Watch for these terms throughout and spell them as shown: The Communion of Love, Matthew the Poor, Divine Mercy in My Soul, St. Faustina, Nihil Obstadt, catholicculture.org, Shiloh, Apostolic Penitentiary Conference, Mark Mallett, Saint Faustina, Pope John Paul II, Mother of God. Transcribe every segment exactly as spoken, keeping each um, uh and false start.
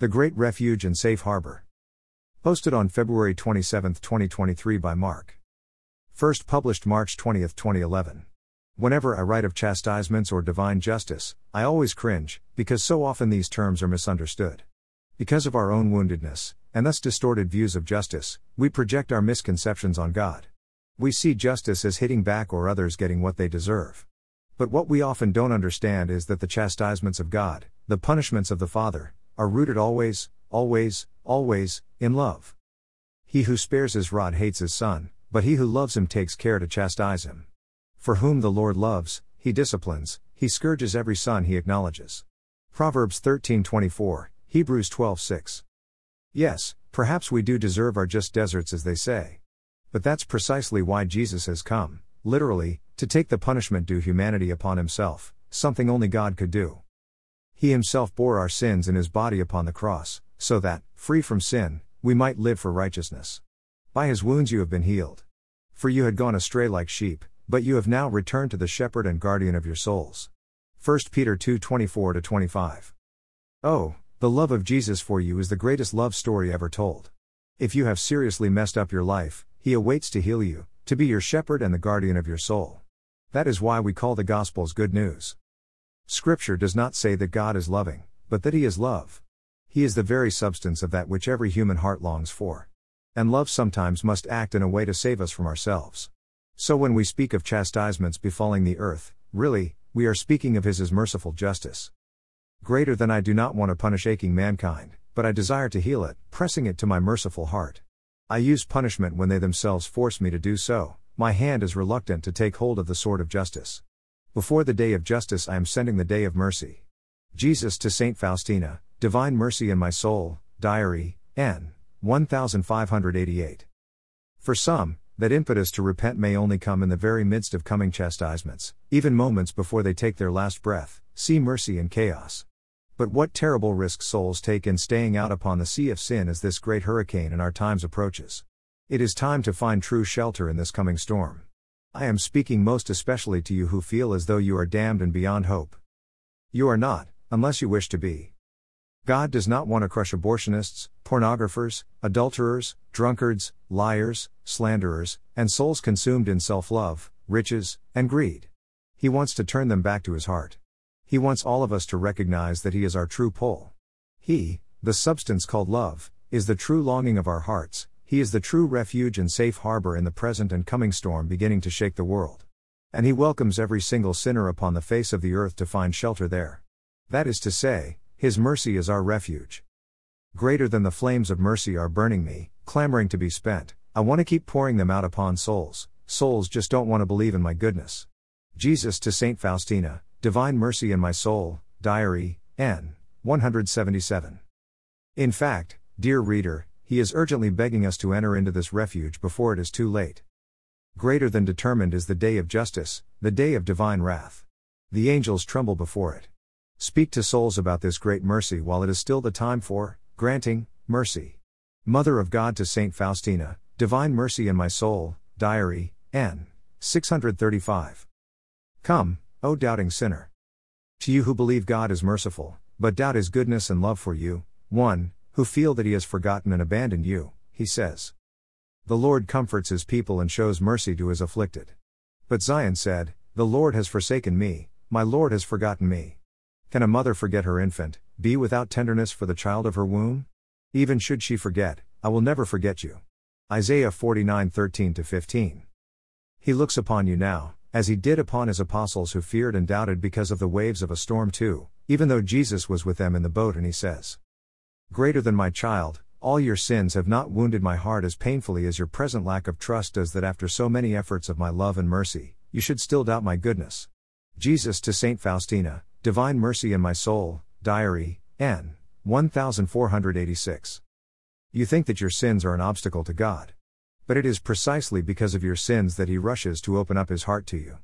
The Great Refuge and Safe Harbor. Posted on February twenty-seventh, twenty twenty-three by Mark. First published March twentieth, twenty eleven. Whenever I write of chastisements or divine justice, I always cringe, because so often these terms are misunderstood. Because of our own woundedness, and thus distorted views of justice, we project our misconceptions on God. We see justice as hitting back or others getting what they deserve. But what we often don't understand is that the chastisements of God, the punishments of the Father, are rooted always, always, always, in love. He who spares his rod hates his son, but he who loves him takes care to chastise him. For whom the Lord loves, he disciplines, he scourges every son he acknowledges. Proverbs thirteen twenty-four, Hebrews twelve six. Yes, perhaps we do deserve our just deserts, as they say. But that's precisely why Jesus has come, literally, to take the punishment due humanity upon himself, something only God could do. He himself bore our sins in his body upon the cross, so that, free from sin, we might live for righteousness. By his wounds you have been healed. For you had gone astray like sheep, but you have now returned to the shepherd and guardian of your souls. First Peter two twenty-four to twenty-five. Oh, the love of Jesus for you is the greatest love story ever told. If you have seriously messed up your life, he awaits to heal you, to be your shepherd and the guardian of your soul. That is why we call the Gospels good news. Scripture does not say that God is loving, but that he is love. He is the very substance of that which every human heart longs for. And love sometimes must act in a way to save us from ourselves. So when we speak of chastisements befalling the earth, really, we are speaking of his, his merciful justice. Greater than I do not want to punish aching mankind, but I desire to heal it, pressing it to my merciful heart. I use punishment when they themselves force me to do so, my hand is reluctant to take hold of the sword of justice. Before the day of justice I am sending the day of mercy. Jesus to Saint Faustina, Divine Mercy in My Soul, Diary, N one thousand five hundred eighty-eight. For some, that impetus to repent may only come in the very midst of coming chastisements, even moments before they take their last breath. See mercy in chaos. But what terrible risk souls take in staying out upon the sea of sin as this great hurricane in our times approaches. It is time to find true shelter in this coming storm. I am speaking most especially to you who feel as though you are damned and beyond hope. You are not, unless you wish to be. God does not want to crush abortionists, pornographers, adulterers, drunkards, liars, slanderers, and souls consumed in self-love, riches, and greed. He wants to turn them back to his heart. He wants all of us to recognize that he is our true pole. He, the substance called love, is the true longing of our hearts. He is the true refuge and safe harbor in the present and coming storm beginning to shake the world. And he welcomes every single sinner upon the face of the earth to find shelter there. That is to say, his mercy is our refuge. Greater than the flames of mercy are burning me, clamoring to be spent. I want to keep pouring them out upon souls. Souls just don't want to believe in my goodness. Jesus to Saint Faustina, Divine Mercy in My Soul, Diary, N one seventy-seven. In fact, dear reader, he is urgently begging us to enter into this refuge before it is too late. Greater than determined is the day of justice, the day of divine wrath. The angels tremble before it. Speak to souls about this great mercy while it is still the time for granting mercy. Mother of God to Saint Faustina, Divine Mercy in My Soul, Diary, N six thirty-five. Come, O doubting sinner. To you who believe God is merciful, but doubt his goodness and love for you, one, who feel that he has forgotten and abandoned you, he says. The Lord comforts his people and shows mercy to his afflicted. But Zion said, the Lord has forsaken me, my Lord has forgotten me. Can a mother forget her infant, be without tenderness for the child of her womb? Even should she forget, I will never forget you. Isaiah forty-nine thirteen to fifteen. He looks upon you now, as he did upon his apostles who feared and doubted because of the waves of a storm too, even though Jesus was with them in the boat, and he says, Greater than my child, all your sins have not wounded my heart as painfully as your present lack of trust does, that after so many efforts of my love and mercy, you should still doubt my goodness. Jesus to Saint Faustina, Divine Mercy in My Soul, Diary, N one thousand four hundred eighty-six. You think that your sins are an obstacle to God. But it is precisely because of your sins that he rushes to open up his heart to you.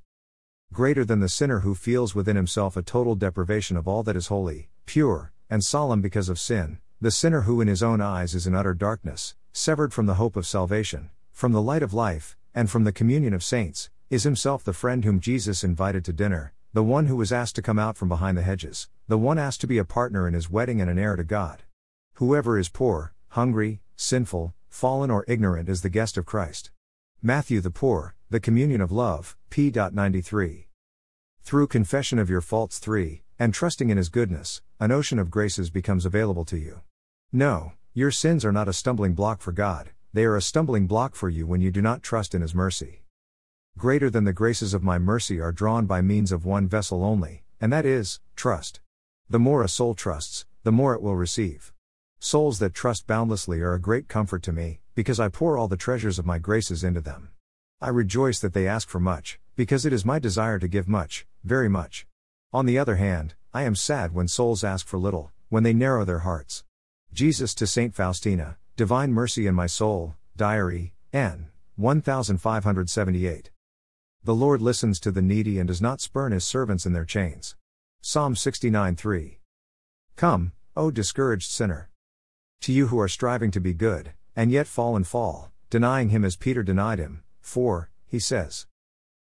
Greater than the sinner who feels within himself a total deprivation of all that is holy, pure, and solemn because of sin, the sinner who in his own eyes is in utter darkness, severed from the hope of salvation, from the light of life, and from the communion of saints, is himself the friend whom Jesus invited to dinner, the one who was asked to come out from behind the hedges, the one asked to be a partner in his wedding and an heir to God. Whoever is poor, hungry, sinful, fallen or ignorant is the guest of Christ. Matthew the Poor, The Communion of Love, page ninety-three. Through confession of your faults three, and trusting in His goodness, an ocean of graces becomes available to you. No, your sins are not a stumbling block for God, they are a stumbling block for you when you do not trust in His mercy. Greater than the graces of my mercy are drawn by means of one vessel only, and that is, trust. The more a soul trusts, the more it will receive. Souls that trust boundlessly are a great comfort to me, because I pour all the treasures of my graces into them. I rejoice that they ask for much, because it is my desire to give much, very much. On the other hand, I am sad when souls ask for little, when they narrow their hearts. Jesus to Saint Faustina, Divine Mercy in My Soul, Diary, N one thousand five hundred seventy-eight. The Lord listens to the needy and does not spurn His servants in their chains. Psalm sixty-nine three. Come, O discouraged sinner! To you who are striving to be good, and yet fall and fall, denying Him as Peter denied Him, for, He says,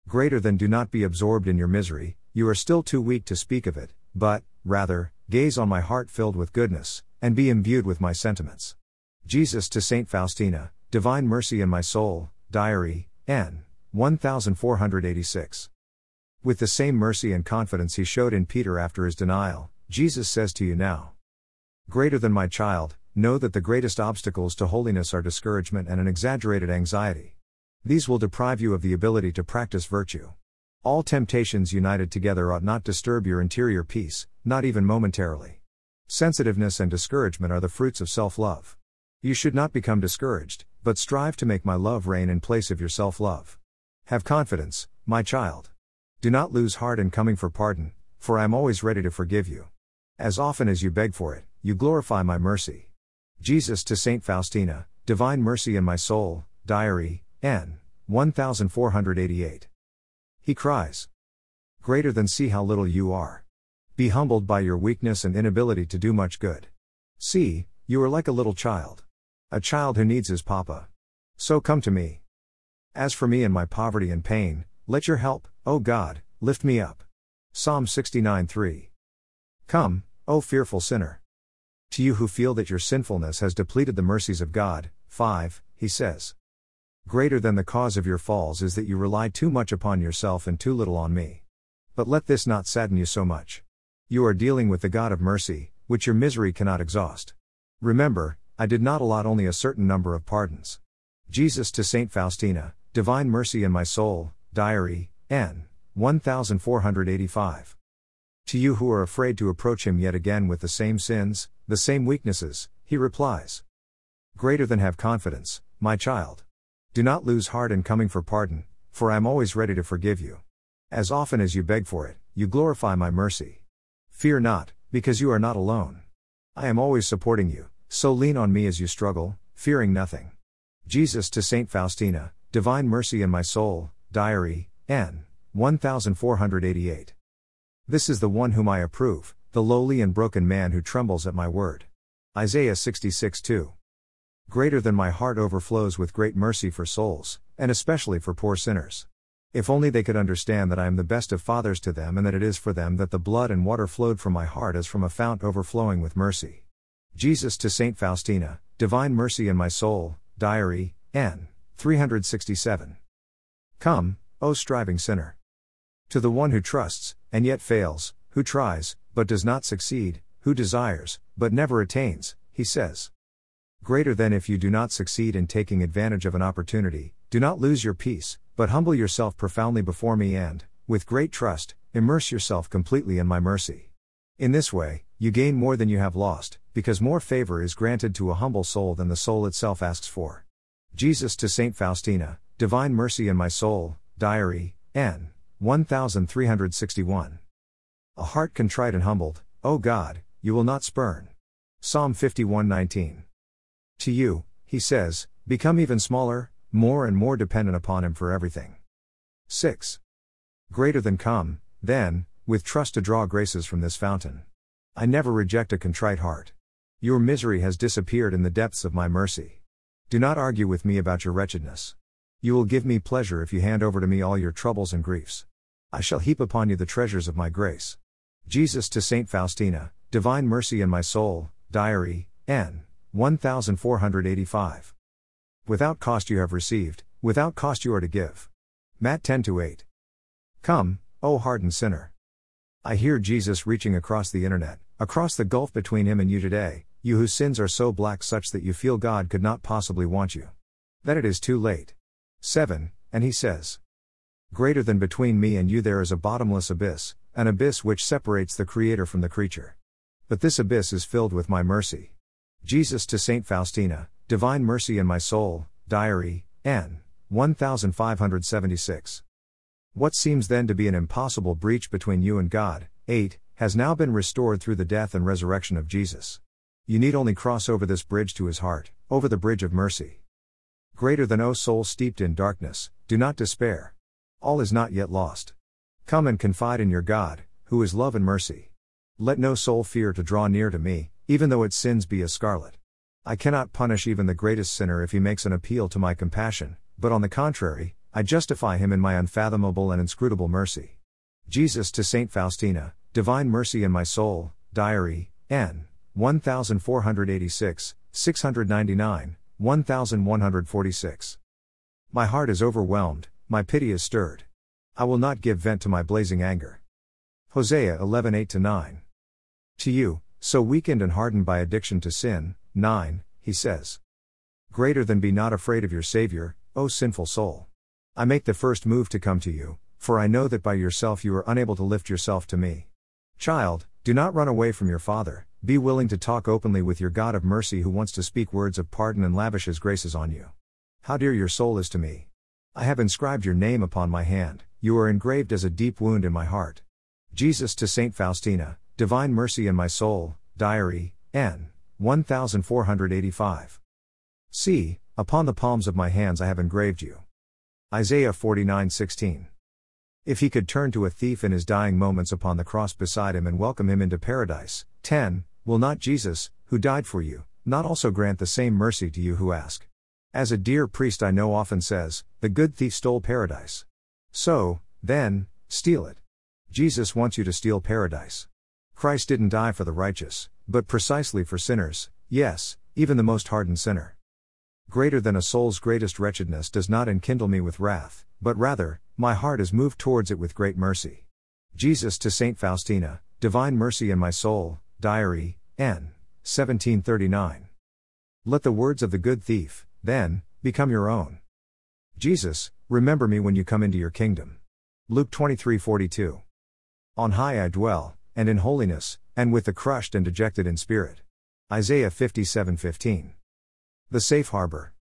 greater than do not be absorbed in your misery, you are still too weak to speak of it, but, rather, gaze on my heart filled with goodness, and be imbued with my sentiments. Jesus to Saint Faustina, Divine Mercy in My Soul, Diary, N one thousand four hundred eighty-six. With the same mercy and confidence He showed in Peter after his denial, Jesus says to you now, greater than my child, know that the greatest obstacles to holiness are discouragement and an exaggerated anxiety. These will deprive you of the ability to practice virtue. All temptations united together ought not disturb your interior peace, not even momentarily. Sensitiveness and discouragement are the fruits of self-love. You should not become discouraged, but strive to make my love reign in place of your self-love. Have confidence, my child. Do not lose heart in coming for pardon, for I am always ready to forgive you. As often as you beg for it, you glorify my mercy. Jesus to Saint Faustina, Divine Mercy in My Soul, Diary, N one thousand four hundred eighty-eight. He cries, greater than see how little you are. Be humbled by your weakness and inability to do much good. See, you are like a little child. A child who needs his papa. So come to me. As for me and my poverty and pain, let your help, O God, lift me up. Psalm sixty-nine three. Come, O fearful sinner! To you who feel that your sinfulness has depleted the mercies of God, five, He says, greater than the cause of your falls is that you rely too much upon yourself and too little on me. But let this not sadden you so much. You are dealing with the God of mercy, which your misery cannot exhaust. Remember, I did not allot only a certain number of pardons. Jesus to Saint Faustina, Divine Mercy in My Soul, Diary, N one thousand four hundred eighty-five. To you who are afraid to approach Him yet again with the same sins, the same weaknesses, He replies, greater than have confidence, my child. Do not lose heart in coming for pardon, for I am always ready to forgive you. As often as you beg for it, you glorify my mercy. Fear not, because you are not alone. I am always supporting you, so lean on me as you struggle, fearing nothing. Jesus to Saint Faustina, Divine Mercy in My Soul, Diary, N one thousand four hundred eighty-eight. This is the one whom I approve, the lowly and broken man who trembles at my word. Isaiah sixty-six two. Greater than my heart overflows with great mercy for souls, and especially for poor sinners. If only they could understand that I am the best of fathers to them and that it is for them that the blood and water flowed from my heart as from a fount overflowing with mercy. Jesus to Saint Faustina, Divine Mercy in My Soul, Diary, N three hundred sixty-seven. Come, O striving sinner! To the one who trusts, and yet fails, who tries, but does not succeed, who desires, but never attains, He says, greater than if you do not succeed in taking advantage of an opportunity, do not lose your peace, but humble yourself profoundly before me and, with great trust, immerse yourself completely in my mercy. In this way, you gain more than you have lost, because more favor is granted to a humble soul than the soul itself asks for. Jesus to Saint Faustina, Divine Mercy in My Soul, Diary, N one thousand three hundred sixty-one. A heart contrite and humbled, O God, you will not spurn. Psalm fifty-one nineteen. To you, He says, become even smaller, more and more dependent upon Him for everything. six. Greater than come, then, with trust to draw graces from this fountain. I never reject a contrite heart. Your misery has disappeared in the depths of my mercy. Do not argue with me about your wretchedness. You will give me pleasure if you hand over to me all your troubles and griefs. I shall heap upon you the treasures of my grace. Jesus to Saint Faustina, Divine Mercy in My Soul, Diary, N. one thousand four hundred eighty-five. Without cost you have received, without cost you are to give. Matthew ten to eight. Come, O hardened sinner. I hear Jesus reaching across the internet, across the gulf between him and you today, you whose sins are so black such that you feel God could not possibly want you. That it is too late. seven. And he says, greater than between me and you there is a bottomless abyss, an abyss which separates the Creator from the creature. But this abyss is filled with my mercy. Jesus to Saint Faustina, Divine Mercy in My Soul, Diary, N. one thousand five hundred seventy-six. What seems then to be an impossible breach between you and God, eight, has now been restored through the death and resurrection of Jesus. You need only cross over this bridge to his heart, over the bridge of mercy. Greater than O soul steeped in darkness, do not despair. All is not yet lost. Come and confide in your God, who is love and mercy. Let no soul fear to draw near to me, even though its sins be as scarlet. I cannot punish even the greatest sinner if he makes an appeal to my compassion, but on the contrary, I justify him in my unfathomable and inscrutable mercy. Jesus to Saint Faustina, Divine Mercy in My Soul, Diary, N. one thousand four hundred eighty-six, six hundred ninety-nine, one thousand one hundred forty-six. My heart is overwhelmed, my pity is stirred. I will not give vent to my blazing anger. Hosea eleven eight to nine. To you, so weakened and hardened by addiction to sin, nine, he says, greater than be not afraid of your Savior, O sinful soul. I make the first move to come to you, for I know that by yourself you are unable to lift yourself to me. Child, do not run away from your Father, be willing to talk openly with your God of mercy who wants to speak words of pardon and lavish his graces on you. How dear your soul is to me. I have inscribed your name upon my hand, you are engraved as a deep wound in my heart. Jesus to Saint Faustina, Divine Mercy in My Soul, Diary, N. one thousand four hundred eighty-five. See, upon the palms of my hands I have engraved you. Isaiah forty-nine sixteen. If he could turn to a thief in his dying moments upon the cross beside him and welcome him into paradise, ten, will not Jesus, who died for you, not also grant the same mercy to you who ask? As a dear priest I know often says, the good thief stole paradise. So, then, steal it. Jesus wants you to steal paradise. Christ didn't die for the righteous, but precisely for sinners, yes, even the most hardened sinner. Greater than a soul's greatest wretchedness does not enkindle me with wrath, but rather, my heart is moved towards it with great mercy. Jesus to Saint Faustina, Divine Mercy in My Soul, Diary, N. seventeen thirty-nine. Let the words of the good thief, then, become your own. Jesus, remember me when you come into your kingdom. Luke twenty-three forty-two. On high I dwell, and in holiness, and with the crushed and dejected in spirit. Isaiah fifty-seven fifteen. The safe harbor.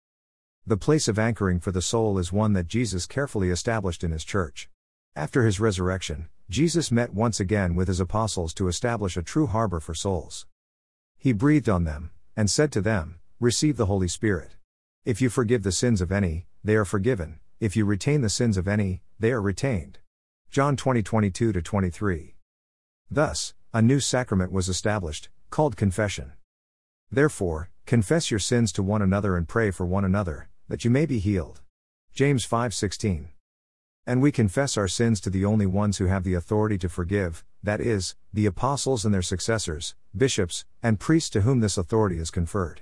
The place of anchoring for the soul is one that Jesus carefully established in his church. After his resurrection, Jesus met once again with his apostles to establish a true harbor for souls. He breathed on them, and said to them, receive the Holy Spirit. If you forgive the sins of any, they are forgiven, if you retain the sins of any, they are retained. John twenty twenty-two to twenty-three. Thus, a new sacrament was established, called confession. Therefore, confess your sins to one another and pray for one another, that you may be healed. James five sixteen. And we confess our sins to the only ones who have the authority to forgive, that is, the apostles and their successors, bishops, and priests to whom this authority is conferred.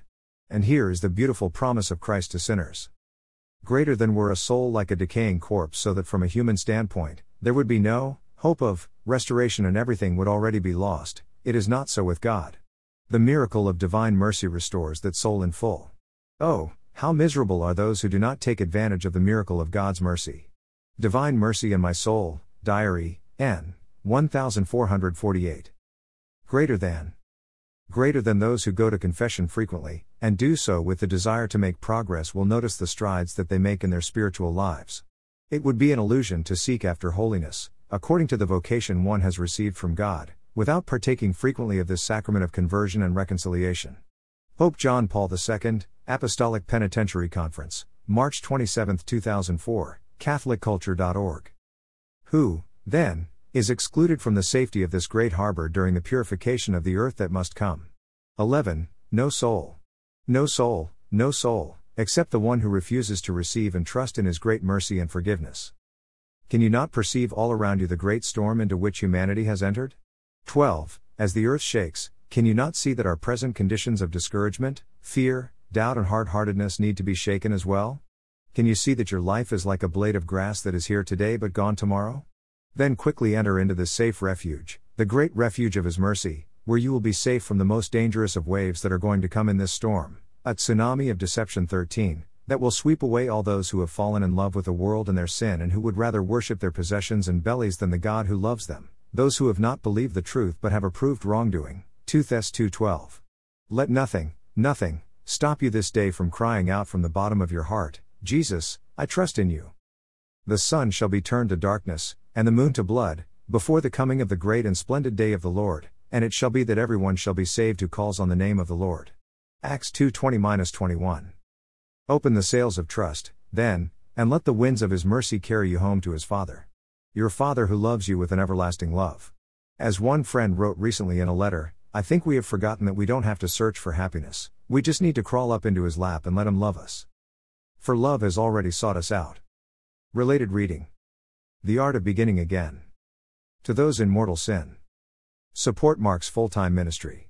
And here is the beautiful promise of Christ to sinners. Greater than were a soul like a decaying corpse, so that from a human standpoint, there would be no hope of restoration and everything would already be lost, it is not so with God. The miracle of divine mercy restores that soul in full. Oh, how miserable are those who do not take advantage of the miracle of God's mercy. Divine Mercy in My Soul, Diary, N. one thousand four hundred forty-eight. Greater than. Greater than those who go to confession frequently, and do so with the desire to make progress will notice the strides that they make in their spiritual lives. It would be an illusion to seek after holiness, according to the vocation one has received from God, without partaking frequently of this sacrament of conversion and reconciliation. Pope John Paul the Second, Apostolic Penitentiary Conference, March twenty-seventh two thousand four, catholic culture dot org. Who, then, is excluded from the safety of this great harbor during the purification of the earth that must come? eleven. No soul. No soul, no soul, except the one who refuses to receive and trust in his great mercy and forgiveness. Can you not perceive all around you the great storm into which humanity has entered? twelve. As the earth shakes, Can you not see that our present conditions of discouragement, fear, doubt and hard-heartedness need to be shaken as well? Can you see that your life is like a blade of grass that is here today but gone tomorrow? Then quickly enter into this safe refuge, the great refuge of His mercy, where you will be safe from the most dangerous of waves that are going to come in this storm, a tsunami of deception thirteen, that will sweep away all those who have fallen in love with the world and their sin and who would rather worship their possessions and bellies than the God who loves them, those who have not believed the truth but have approved wrongdoing. Second Thessalonians two twelve. Let nothing, nothing, stop you this day from crying out from the bottom of your heart, Jesus, I trust in you. The sun shall be turned to darkness, and the moon to blood, before the coming of the great and splendid day of the Lord, and it shall be that everyone shall be saved who calls on the name of the Lord. Acts two twenty to twenty-one. Open the sails of trust, then, and let the winds of His mercy carry you home to His Father. Your Father who loves you with an everlasting love. As one friend wrote recently in a letter, I think we have forgotten that we don't have to search for happiness, we just need to crawl up into His lap and let Him love us. For love has already sought us out. Related reading. The Art of Beginning Again. To those in mortal sin. Support Mark's full-time ministry.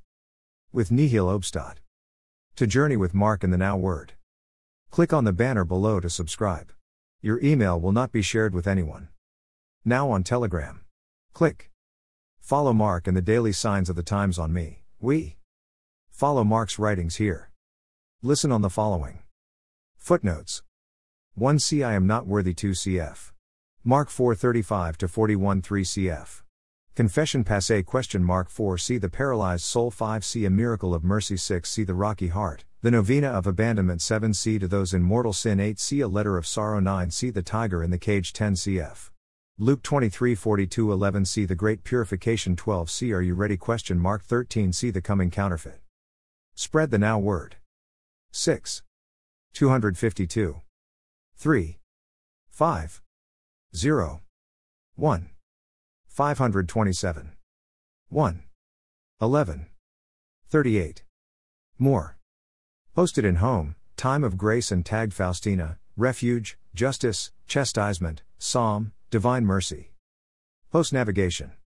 With Nihil Obstadt. To journey with Mark in the Now Word. Click on the banner below to subscribe. Your email will not be shared with anyone. Now on Telegram. Click. Follow Mark and the daily signs of the times on me, we. Follow Mark's writings here. Listen on the following. Footnotes. one c I am not worthy two c f. Mark four thirty-five to forty-one three c f. Confession passé question mark four c the paralyzed soul five c a miracle of mercy six c the rocky heart, the novena of abandonment seven c to those in mortal sin eight c a letter of sorrow nine c the tiger in the cage ten c f. Luke twenty-three forty-two eleven c the great purification twelve c are you ready question mark thirteen c the coming counterfeit. Spread the now word. six. two fifty-two. three. five. zero. one. five twenty-seven. one. eleven. thirty-eight. More. Posted in home, time of grace and tagged Faustina, refuge, justice, chastisement, psalm, divine mercy. Post navigation.